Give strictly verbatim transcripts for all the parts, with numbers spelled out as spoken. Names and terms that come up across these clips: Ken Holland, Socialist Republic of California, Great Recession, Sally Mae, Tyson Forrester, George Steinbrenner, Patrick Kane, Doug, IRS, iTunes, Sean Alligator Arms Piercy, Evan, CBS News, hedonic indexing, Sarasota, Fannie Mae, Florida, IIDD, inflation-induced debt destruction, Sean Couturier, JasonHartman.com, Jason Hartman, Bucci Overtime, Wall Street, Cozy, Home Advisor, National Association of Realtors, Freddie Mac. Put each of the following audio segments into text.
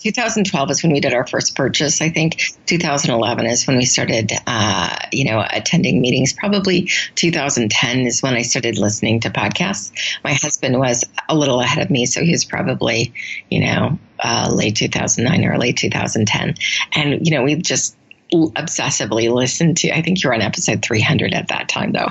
two thousand twelve is when we did our first purchase. I think two thousand eleven is when we started, uh, you know, attending meetings. Probably two thousand ten is when I started listening to podcasts. My husband was a little ahead of me, so he was probably, you know, uh, late two thousand nine or late two thousand ten. And, you know, we just obsessively listened to, I think you were on episode three hundred at that time, though.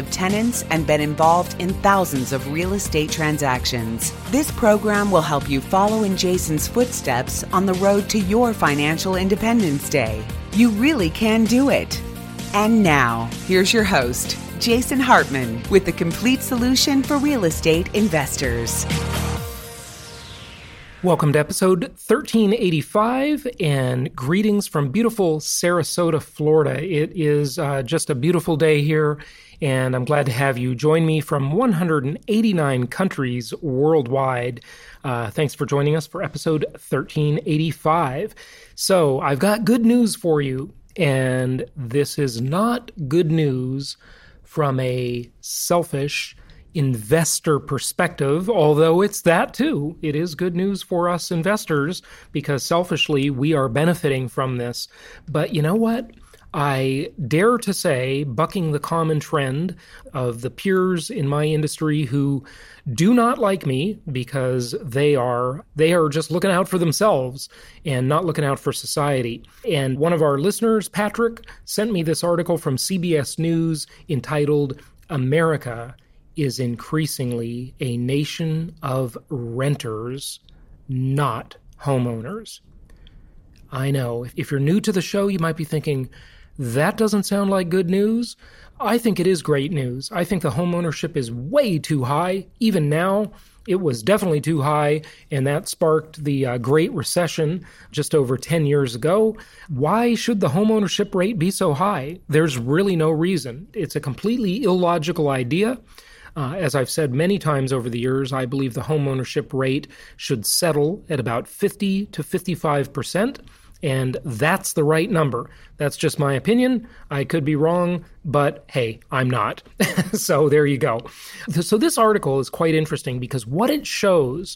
of tenants and been involved in thousands of real estate transactions. This program will help you follow in Jason's footsteps on the road to your financial independence day. You really can do it. And now, here's your host, Jason Hartman, with the complete solution for real estate investors. Welcome to episode thirteen eighty-five, and greetings from beautiful Sarasota, Florida. It is uh, just a beautiful day here, and I'm glad to have you join me from one hundred eighty-nine countries worldwide. Uh, thanks for joining us for episode thirteen eighty-five. So I've got good news for you, and this is not good news from a selfish investor perspective, although it's that too. It is good news for us investors because selfishly we are benefiting from this. But you know what? I dare to say, bucking the common trend of the peers in my industry who do not like me because they are they are just looking out for themselves and not looking out for society. And one of our listeners, Patrick, sent me this article from C B S News entitled "America is increasingly a nation of renters, not homeowners." I know, if you're new to the show, you might be thinking, that doesn't sound like good news. I think it is great news. I think the homeownership is way too high. Even now, it was definitely too high, and that sparked the uh, Great Recession just over ten years ago. Why should the homeownership rate be so high? There's really no reason. It's a completely illogical idea. Uh, as I've said many times over the years, I believe the homeownership rate should settle at about fifty to fifty-five percent, and that's the right number. That's just my opinion. I could be wrong, but hey, I'm not. So there you go. So this article is quite interesting because what it shows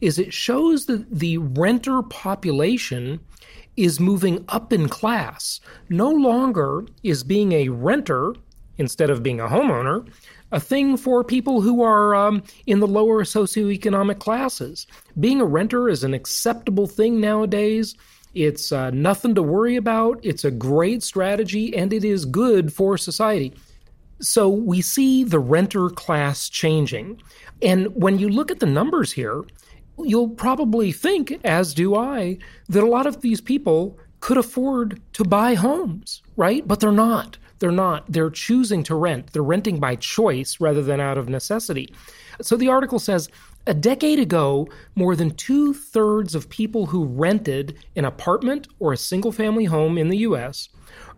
is it shows that the renter population is moving up in class. No longer is being a renter, instead of being a homeowner, a thing for people who are um, in the lower socioeconomic classes. Being a renter is an acceptable thing nowadays. It's uh, nothing to worry about. It's a great strategy, and it is good for society. So we see the renter class changing. And when you look at the numbers here, you'll probably think, as do I, that a lot of these people could afford to buy homes, right? But they're not. They're not. They're choosing to rent. They're renting by choice rather than out of necessity. So the article says, a decade ago, more than two-thirds of people who rented an apartment or a single-family home in the U S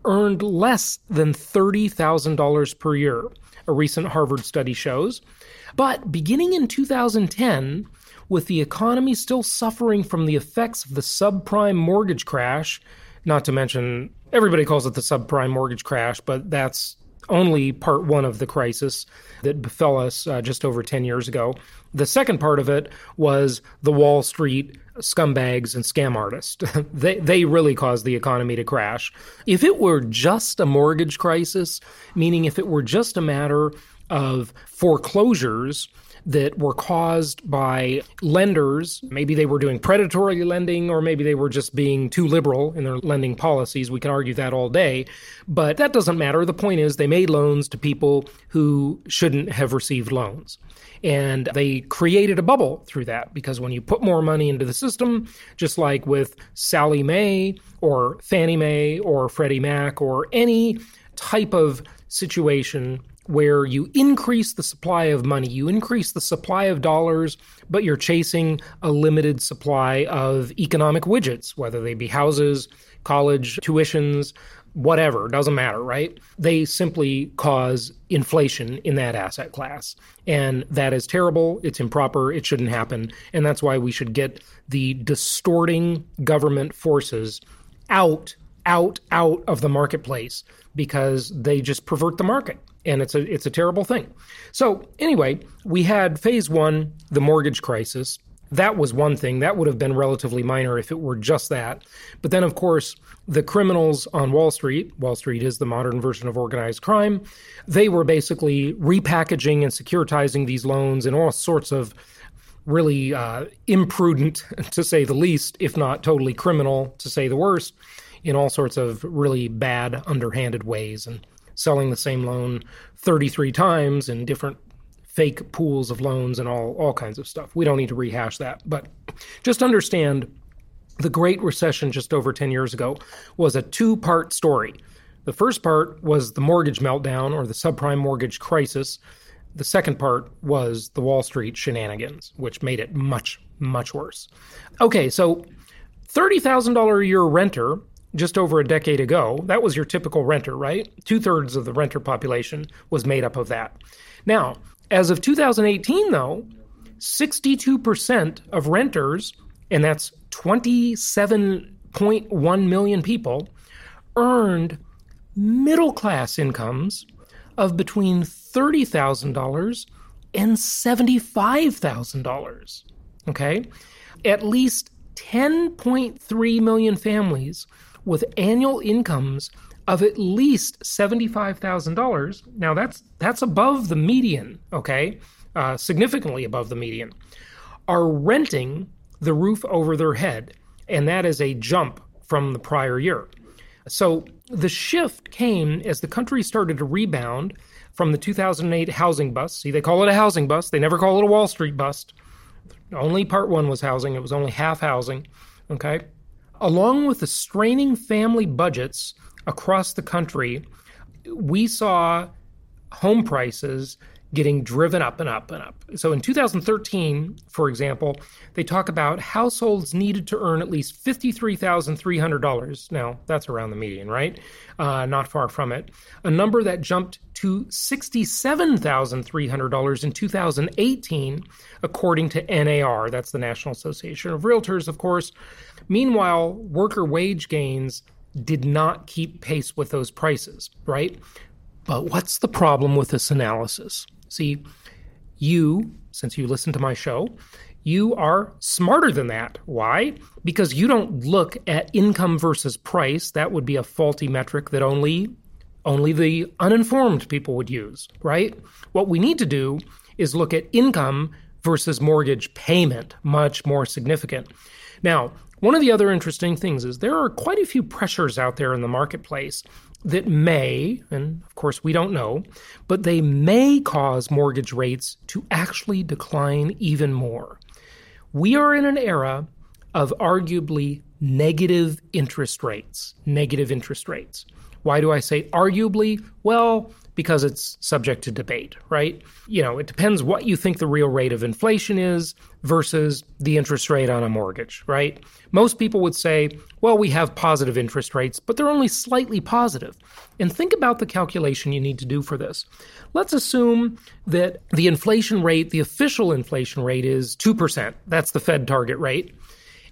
earned less than thirty thousand dollars per year, a recent Harvard study shows. But beginning in two thousand ten, with the economy still suffering from the effects of the subprime mortgage crash, not to mention, everybody calls it the subprime mortgage crash, but that's only part one of the crisis that befell us uh, just over ten years ago. The second part of it was the Wall Street scumbags and scam artists. they, they really caused the economy to crash. If it were just a mortgage crisis, meaning if it were just a matter of foreclosures, that were caused by lenders. Maybe they were doing predatory lending, or maybe they were just being too liberal in their lending policies. We can argue that all day, but that doesn't matter. The point is they made loans to people who shouldn't have received loans. And they created a bubble through that, because when you put more money into the system, just like with Sally Mae or Fannie Mae or Freddie Mac or any type of situation where you increase the supply of money, you increase the supply of dollars, but you're chasing a limited supply of economic widgets, whether they be houses, college tuitions, whatever, doesn't matter, right? They simply cause inflation in that asset class. And that is terrible. It's improper. It shouldn't happen. And that's why we should get the distorting government forces out, out, out of the marketplace, because they just pervert the market. And it's a it's a terrible thing. So anyway, we had phase one, the mortgage crisis. That was one thing. That would have been relatively minor if it were just that. But then, of course, the criminals on Wall Street, Wall Street is the modern version of organized crime, they were basically repackaging and securitizing these loans in all sorts of really uh, imprudent, to say the least, if not totally criminal, to say the worst, in all sorts of really bad, underhanded ways, and selling the same loan thirty-three times in different fake pools of loans and all, all kinds of stuff. We don't need to rehash that. But just understand, the Great Recession just over ten years ago was a two-part story. The first part was the mortgage meltdown, or the subprime mortgage crisis. The second part was the Wall Street shenanigans, which made it much, much worse. Okay, so thirty thousand dollars a year renter just over a decade ago, that was your typical renter, right? Two-thirds of the renter population was made up of that. Now, as of two thousand eighteen, though, sixty-two percent of renters, and that's twenty-seven point one million people, earned middle-class incomes of between thirty thousand dollars and seventy-five thousand dollars, okay? At least ten point three million families with annual incomes of at least seventy-five thousand dollars. Now, that's that's above the median, okay, uh, significantly above the median, are renting the roof over their head, and that is a jump from the prior year. So the shift came as the country started to rebound from the two thousand eight housing bust. See, they call it a housing bust. They never call it a Wall Street bust. Only part one was housing. It was only half housing, okay? Along with the straining family budgets across the country, we saw home prices getting driven up and up and up. So in two thousand thirteen, for example, they talk about households needed to earn at least fifty-three thousand three hundred dollars. Now, that's around the median, right? Uh, not far from it. A number that jumped to sixty-seven thousand three hundred dollars in two thousand eighteen, according to N A R. That's the National Association of Realtors, of course. Meanwhile, worker wage gains did not keep pace with those prices, right? But what's the problem with this analysis? See, you, since you listen to my show, you are smarter than that. Why? Because you don't look at income versus price. That would be a faulty metric that only, only the uninformed people would use, right? What we need to do is look at income versus mortgage payment, much more significant. Now, one of the other interesting things is there are quite a few pressures out there in the marketplace that may, and of course we don't know, but they may cause mortgage rates to actually decline even more. We are in an era of arguably negative interest rates, negative interest rates. Why do I say arguably? Well, because it's subject to debate, right? You know, it depends what you think the real rate of inflation is versus the interest rate on a mortgage, right? Most people would say, well, we have positive interest rates, but they're only slightly positive. And think about the calculation you need to do for this. Let's assume that the inflation rate, the official inflation rate, is two percent. That's the Fed target rate.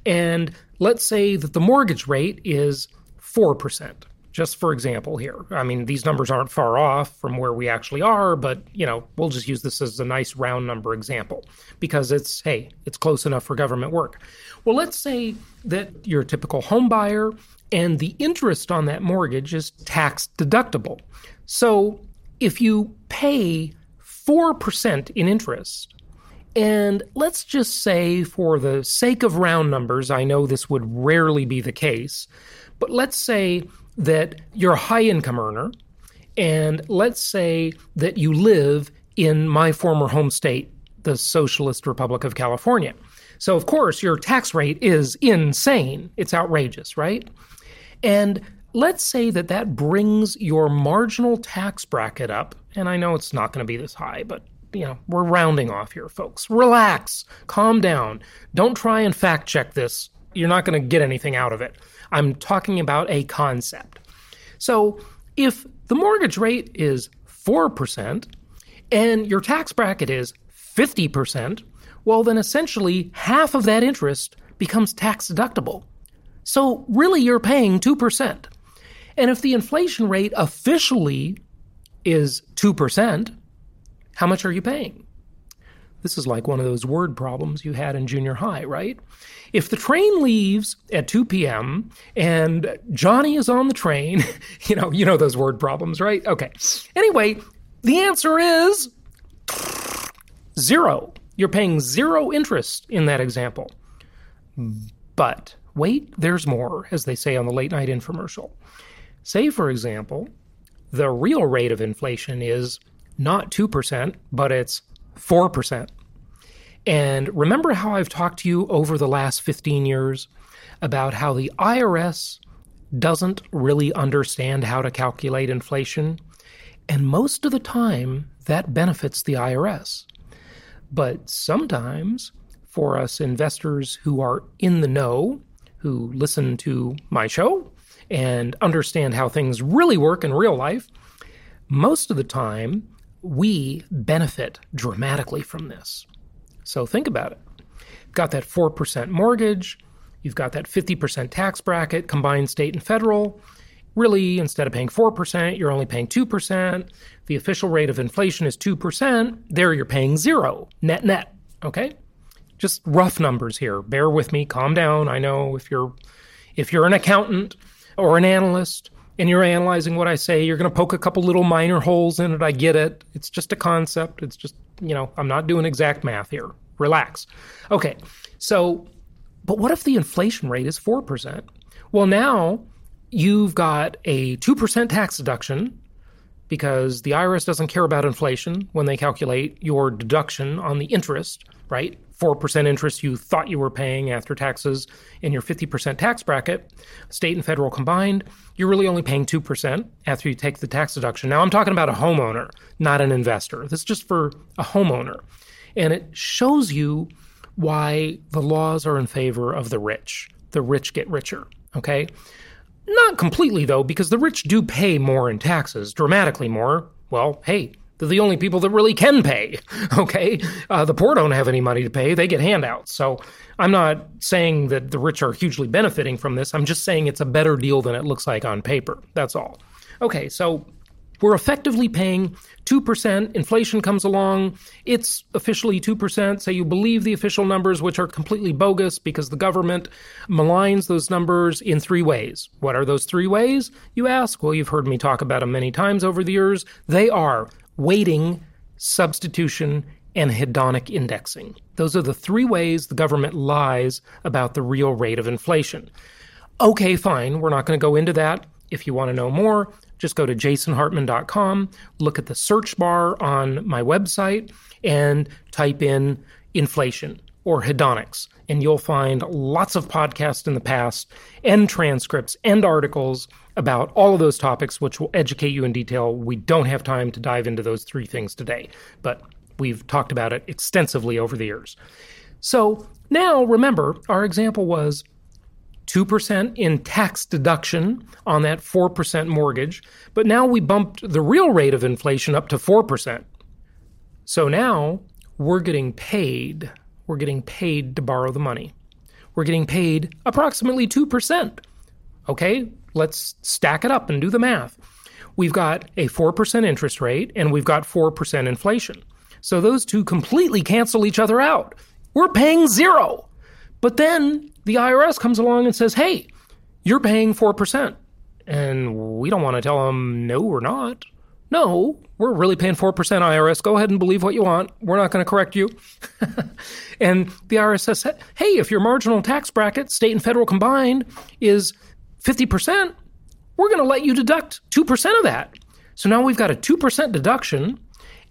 And let's say that the mortgage rate is four percent. Just for example here. I mean, these numbers aren't far off from where we actually are, but, you know, we'll just use this as a nice round number example because it's, hey, it's close enough for government work. Well, let's say that you're a typical home buyer and the interest on that mortgage is tax deductible. So if you pay four percent in interest, And let's just say, for the sake of round numbers, I know this would rarely be the case, but let's say that you're a high income earner, and let's say that you live in my former home state, the Socialist Republic of California. So, of course, your tax rate is insane. It's outrageous, right? And let's say that that brings your marginal tax bracket up, and I know it's not going to be this high, but you know, we're rounding off here, folks. Relax. Calm down. Don't try and fact check this. You're not going to get anything out of it. I'm talking about a concept. So if the mortgage rate is four percent and your tax bracket is fifty percent, well, then essentially half of that interest becomes tax deductible. So really you're paying two percent. And if the inflation rate officially is two percent, how much are you paying? This is like one of those word problems you had in junior high, right? If the train leaves at two p.m. and Johnny is on the train, you know, you know those word problems, right? Okay. Anyway, the answer is zero. You're paying zero interest in that example. But wait, there's more, as they say on the late night infomercial. Say, for example, the real rate of inflation is not two percent, but it's four percent. And remember how I've talked to you over the last fifteen years about how the I R S doesn't really understand how to calculate inflation? And most of the time, that benefits the I R S. But sometimes, for us investors who are in the know, who listen to my show and understand how things really work in real life, most of the time, we benefit dramatically from this. So think about it. You've got that four percent mortgage. You've got that fifty percent tax bracket, combined state and federal. Really, instead of paying four percent, you're only paying two percent. The official rate of inflation is two percent. There you're paying zero, net, net, okay? Just rough numbers here. Bear with me. Calm down. I know if you're if you're an accountant or an analyst, and you're analyzing what I say, you're going to poke a couple little minor holes in it. I get it. It's just a concept. It's just, you know, I'm not doing exact math here. Relax. Okay. So, but what if the inflation rate is four percent? Well, now you've got a two percent tax deduction because the I R S doesn't care about inflation when they calculate your deduction on the interest, right? four percent interest you thought you were paying after taxes in your fifty percent tax bracket, state and federal combined, you're really only paying two percent after you take the tax deduction. Now, I'm talking about a homeowner, not an investor. This is just for a homeowner. And it shows you why the laws are in favor of the rich. The rich get richer, okay? Not completely, though, because the rich do pay more in taxes, dramatically more. Well, hey, they're the only people that really can pay, okay? Uh, the poor don't have any money to pay. They get handouts. So I'm not saying that the rich are hugely benefiting from this. I'm just saying it's a better deal than it looks like on paper. That's all. Okay, so we're effectively paying two percent. Inflation comes along. It's officially two percent. So you believe the official numbers, which are completely bogus because the government maligns those numbers in three ways. What are those three ways, you ask? Well, you've heard me talk about them many times over the years. They are weighting, substitution, and hedonic indexing. Those are the three ways the government lies about the real rate of inflation. Okay, fine. We're not going to go into that. If you want to know more, just go to Jason Hartman dot com, look at the search bar on my website, and type in inflation or hedonics, and you'll find lots of podcasts in the past and transcripts and articles about all of those topics, which will educate you in detail. We don't have time to dive into those three things today, but we've talked about it extensively over the years. So now, remember, our example was two percent in tax deduction on that four percent mortgage, but now we bumped the real rate of inflation up to four percent. So now we're getting paid. We're getting paid to borrow the money. We're getting paid approximately two percent. Okay, let's stack it up and do the math. We've got a four percent interest rate and we've got four percent inflation. So those two completely cancel each other out. We're paying zero. But then the I R S comes along and says, hey, you're paying four percent. And we don't want to tell them, no, we're not. No, we're really paying four percent I R S. Go ahead and believe what you want. We're not going to correct you. And the I R S says, hey, if your marginal tax bracket, state and federal combined, is fifty percent, we're going to let you deduct two percent of that. So now we've got a two percent deduction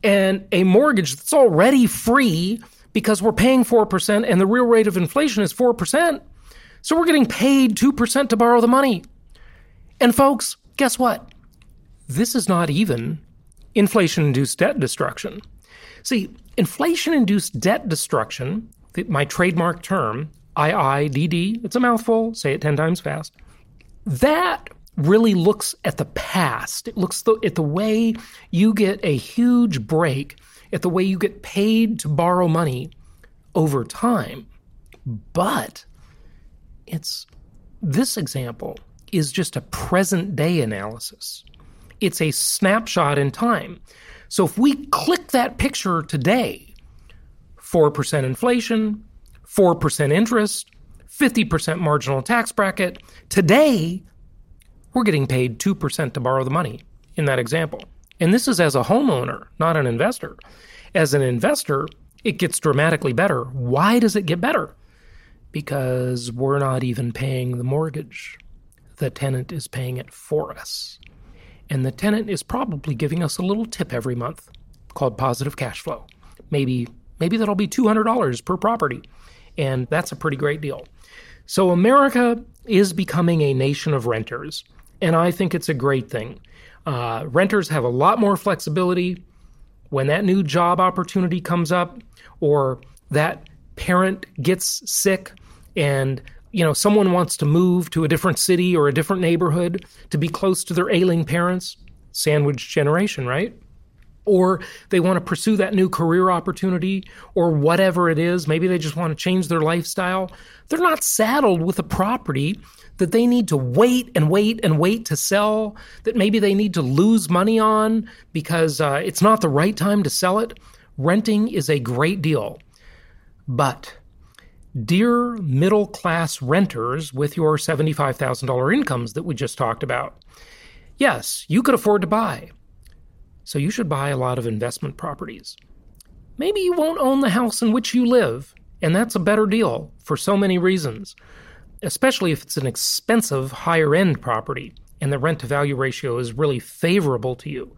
and a mortgage that's already free because we're paying four percent and the real rate of inflation is four percent. So we're getting paid two percent to borrow the money. And folks, guess what? This is not even inflation-induced debt destruction. See, inflation-induced debt destruction, my trademark term, I I D D, it's a mouthful, say it ten times fast, that really looks at the past. It looks th- at the way you get a huge break, at the way you get paid to borrow money over time. But it's this example is just a present-day analysis. It's a snapshot in time. So if we click that picture today, four percent inflation, four percent interest, fifty percent marginal tax bracket, today we're getting paid two percent to borrow the money in that example. And this is as a homeowner, not an investor. As an investor, it gets dramatically better. Why does it get better? Because we're not even paying the mortgage. The tenant is paying it for us. And the tenant is probably giving us a little tip every month called positive cash flow. Maybe maybe that'll be two hundred dollars per property. And that's a pretty great deal. So America is becoming a nation of renters. And I think it's a great thing. Uh, renters have a lot more flexibility. When that new job opportunity comes up or that parent gets sick and you know, someone wants to move to a different city or a different neighborhood to be close to their ailing parents, sandwich generation, right? Or they want to pursue that new career opportunity or whatever it is. Maybe they just want to change their lifestyle. They're not saddled with a property that they need to wait and wait and wait to sell, that maybe they need to lose money on because uh, it's not the right time to sell it. Renting is a great deal. But dear middle-class renters with your seventy-five thousand dollars incomes that we just talked about, yes, you could afford to buy. So you should buy a lot of investment properties. Maybe you won't own the house in which you live, and that's a better deal for so many reasons, especially if it's an expensive higher-end property and the rent-to-value ratio is really favorable to you.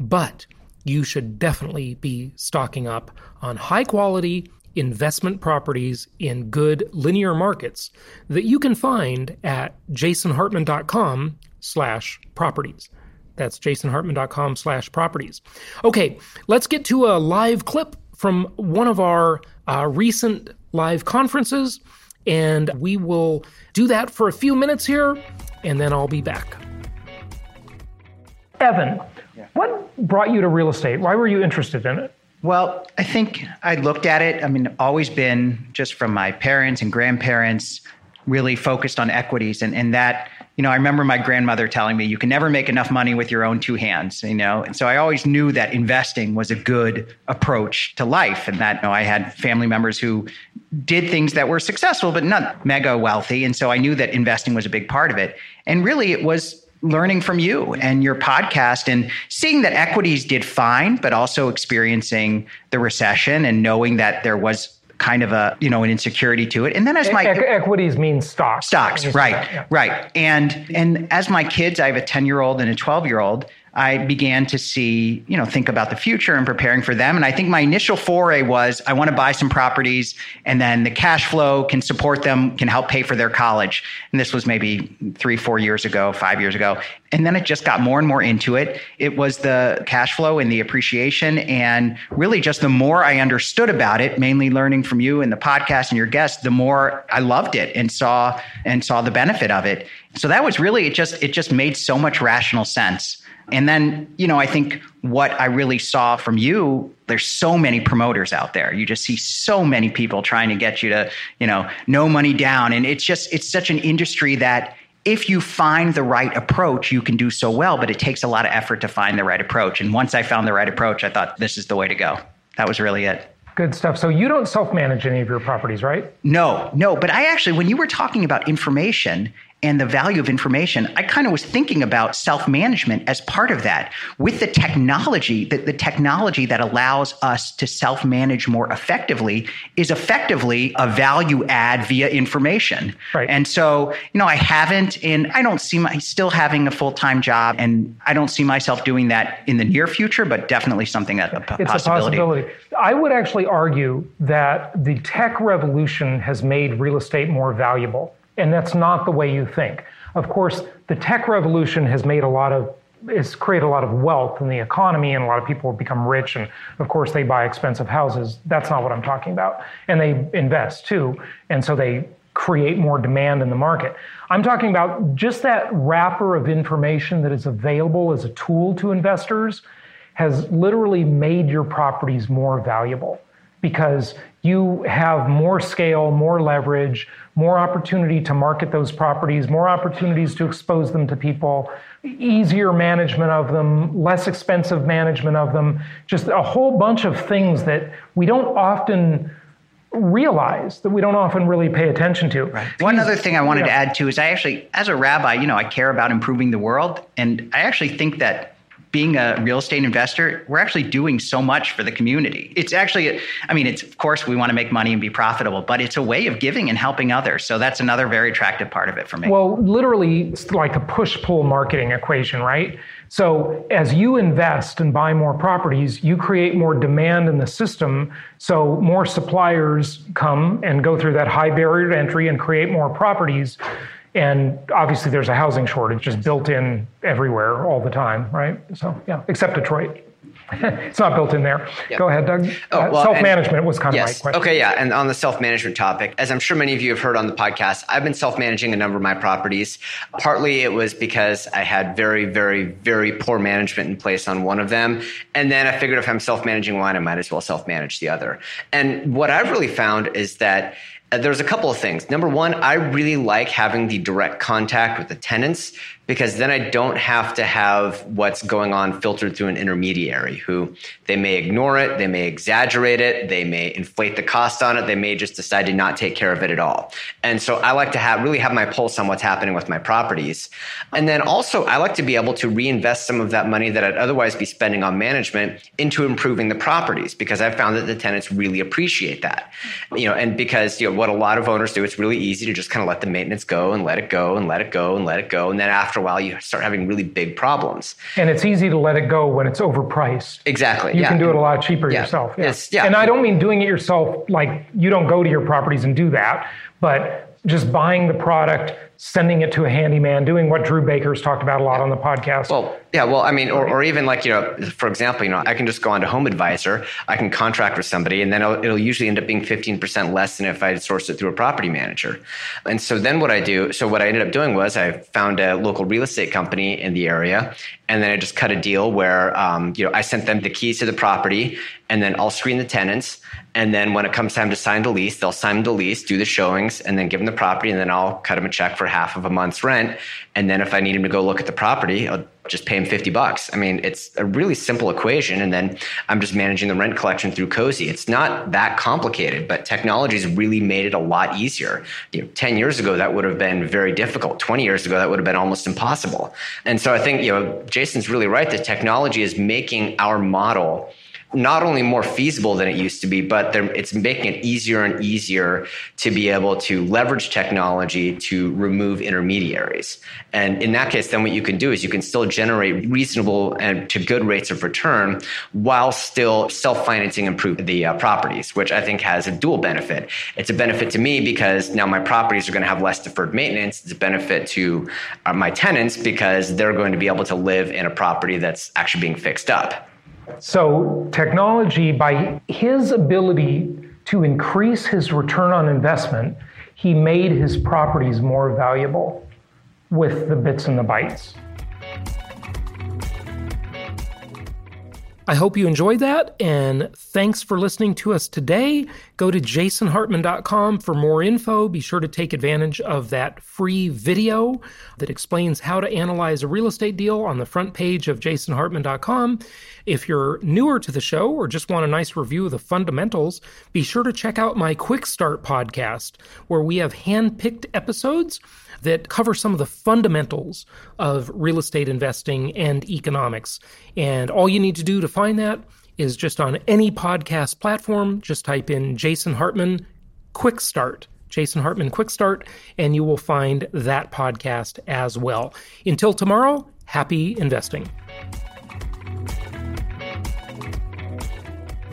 But you should definitely be stocking up on high-quality investment properties in good linear markets that you can find at jasonhartman.com slash properties. That's jasonhartman.com slash properties. Okay, let's get to a live clip from one of our uh, recent live conferences, and we will do that for a few minutes here, and then I'll be back. Evan, yeah. What brought you to real estate? Why were you interested in it? Well, I think I looked at it, I mean, always been just from my parents and grandparents really focused on equities. And, and that, you know, I remember my grandmother telling me, you can never make enough money with your own two hands, you know? And so I always knew that investing was a good approach to life. And that, you know, I had family members who did things that were successful, but not mega wealthy. And so I knew that investing was a big part of it. And really it was learning from you and your podcast and seeing that equities did fine, but also experiencing the recession and knowing that there was kind of a, you know, an insecurity to it. And then as my... E- equities means stocks. Stocks, right, that, yeah. right. And and as my kids, I have a ten-year-old and a twelve-year-old, I began to see, you know, think about the future and preparing for them. And I think my initial foray was I want to buy some properties and then the cash flow can support them, can help pay for their college. And this was maybe three, four years ago, five years ago. And then it just got more and more into it. It was the cash flow and the appreciation. And really just the more I understood about it, mainly learning from you and the podcast and your guests, the more I loved it and saw and saw the benefit of it. So that was really, it just, it just made so much rational sense. And then, you know, I think what I really saw from you, there's so many promoters out there. You just see so many people trying to get you to, you know, no money down. And it's just, it's such an industry that if you find the right approach, you can do so well, but it takes a lot of effort to find the right approach. And once I found the right approach, I thought this is the way to go. That was really it. Good stuff. So you don't self-manage any of your properties, right? No, no. But I actually, when you were talking about information and the value of information, I kind of was thinking about self-management as part of that. With the technology, the, the technology that allows us to self-manage more effectively is effectively a value add via information. Right. And so, you know, I haven't, and I don't see my still having a full-time job, and I don't see myself doing that in the near future, but definitely something that's a possibility. It's a possibility. I would actually argue that the tech revolution has made real estate more valuable. And that's not the way you think. Of course, the tech revolution has made a lot of, it's created a lot of wealth in the economy, and a lot of people have become rich. And of course, they buy expensive houses. That's not what I'm talking about. And they invest too. And so they create more demand in the market. I'm talking about just that wrapper of information that is available as a tool to investors has literally made your properties more valuable, because you have more scale, more leverage, more opportunity to market those properties, more opportunities to expose them to people, easier management of them, less expensive management of them, just a whole bunch of things that we don't often realize, that we don't often really pay attention to. Right. One other thing I wanted yeah. to add too is I actually, as a rabbi, you know, I care about improving the world. And I actually think that being a real estate investor, we're actually doing so much for the community. It's actually, I mean, it's, of course, we want to make money and be profitable, but it's a way of giving and helping others. So that's another very attractive part of it for me. Well, literally, it's like a push-pull marketing equation, right? So as you invest and buy more properties, you create more demand in the system. So more suppliers come and go through that high barrier to entry and create more properties. And obviously, there's a housing shortage just built in everywhere all the time, right? So, yeah, except Detroit. It's not built in there. Yep. Go ahead, Doug. Oh, uh, well, self-management and, was kind yes. of my question. Okay, yeah. And on the self-management topic, as I'm sure many of you have heard on the podcast, I've been self-managing a number of my properties. Partly it was because I had very, very, very poor management in place on one of them. And then I figured if I'm self-managing one, I might as well self-manage the other. And what I've really found is that there's a couple of things. Number one, I really like having the direct contact with the tenants, because then I don't have to have what's going on filtered through an intermediary who they may ignore it, they may exaggerate it, they may inflate the cost on it, they may just decide to not take care of it at all. And so I like to have really have my pulse on what's happening with my properties. And then also I like to be able to reinvest some of that money that I'd otherwise be spending on management into improving the properties, because I've found that the tenants really appreciate that. You know, and because you know what a lot of owners do, it's really easy to just kind of let the maintenance go and let it go and let it go and let it go. And then after After a while, you start having really big problems. And it's easy to let it go when it's overpriced. Exactly. You yeah. can do it a lot cheaper yeah. yourself. Yeah. Yes. Yeah. And I don't mean doing it yourself, like you don't go to your properties and do that, but just buying the product, sending it to a handyman, doing what Drew Baker's talked about a lot yeah. on the podcast. Well, yeah, well, I mean, or, or even like, you know, for example, you know, I can just go on to Home Advisor, I can contract with somebody, and then it'll, it'll usually end up being fifteen percent less than if I had sourced it through a property manager. And so then what I do, so what I ended up doing was I found a local real estate company in the area, and then I just cut a deal where, um, you know, I sent them the keys to the property, and then I'll screen the tenants. And then when it comes time to sign the lease, they'll sign the lease, do the showings, and then give them the property, and then I'll cut them a check for half of a month's rent. And then if I need him to go look at the property, I'll just pay him fifty bucks. I mean, it's a really simple equation. And then I'm just managing the rent collection through Cozy. It's not that complicated, but technology's really made it a lot easier. You know, ten years ago, that would have been very difficult. twenty years ago, that would have been almost impossible. And so I think, you know, Jason's really right that technology is making our model not only more feasible than it used to be, but it's making it easier and easier to be able to leverage technology to remove intermediaries. And in that case, then what you can do is you can still generate reasonable and to good rates of return while still self-financing improve the uh, properties, which I think has a dual benefit. It's a benefit to me because now my properties are going to have less deferred maintenance. It's a benefit to uh, my tenants because they're going to be able to live in a property that's actually being fixed up. So technology, by his ability to increase his return on investment, he made his properties more valuable with the bits and the bytes. I hope you enjoyed that, and thanks for listening to us today. go to Jason Hartman dot com for more info. Be sure to take advantage of that free video that explains how to analyze a real estate deal on the front page of Jason Hartman dot com. If you're newer to the show or just want a nice review of the fundamentals, be sure to check out my Quick Start podcast, where we have hand-picked episodes that cover some of the fundamentals of real estate investing and economics. And all you need to do to find that is just on any podcast platform, just type in Jason Hartman Quick Start, Jason Hartman Quick Start, and you will find that podcast as well. Until tomorrow, happy investing.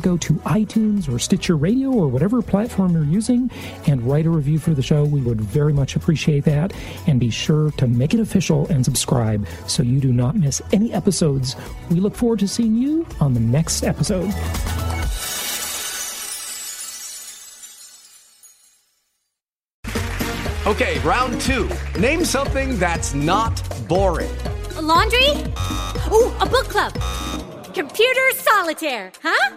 go to iTunes or Stitcher Radio or whatever platform you're using and write a review for the show. We would very much appreciate that. And be sure to make it official and subscribe so you do not miss any episodes. We look forward to seeing you on the next episode. Okay, round two. Name something that's not boring. A laundry? Ooh, a book club. Computer solitaire, huh?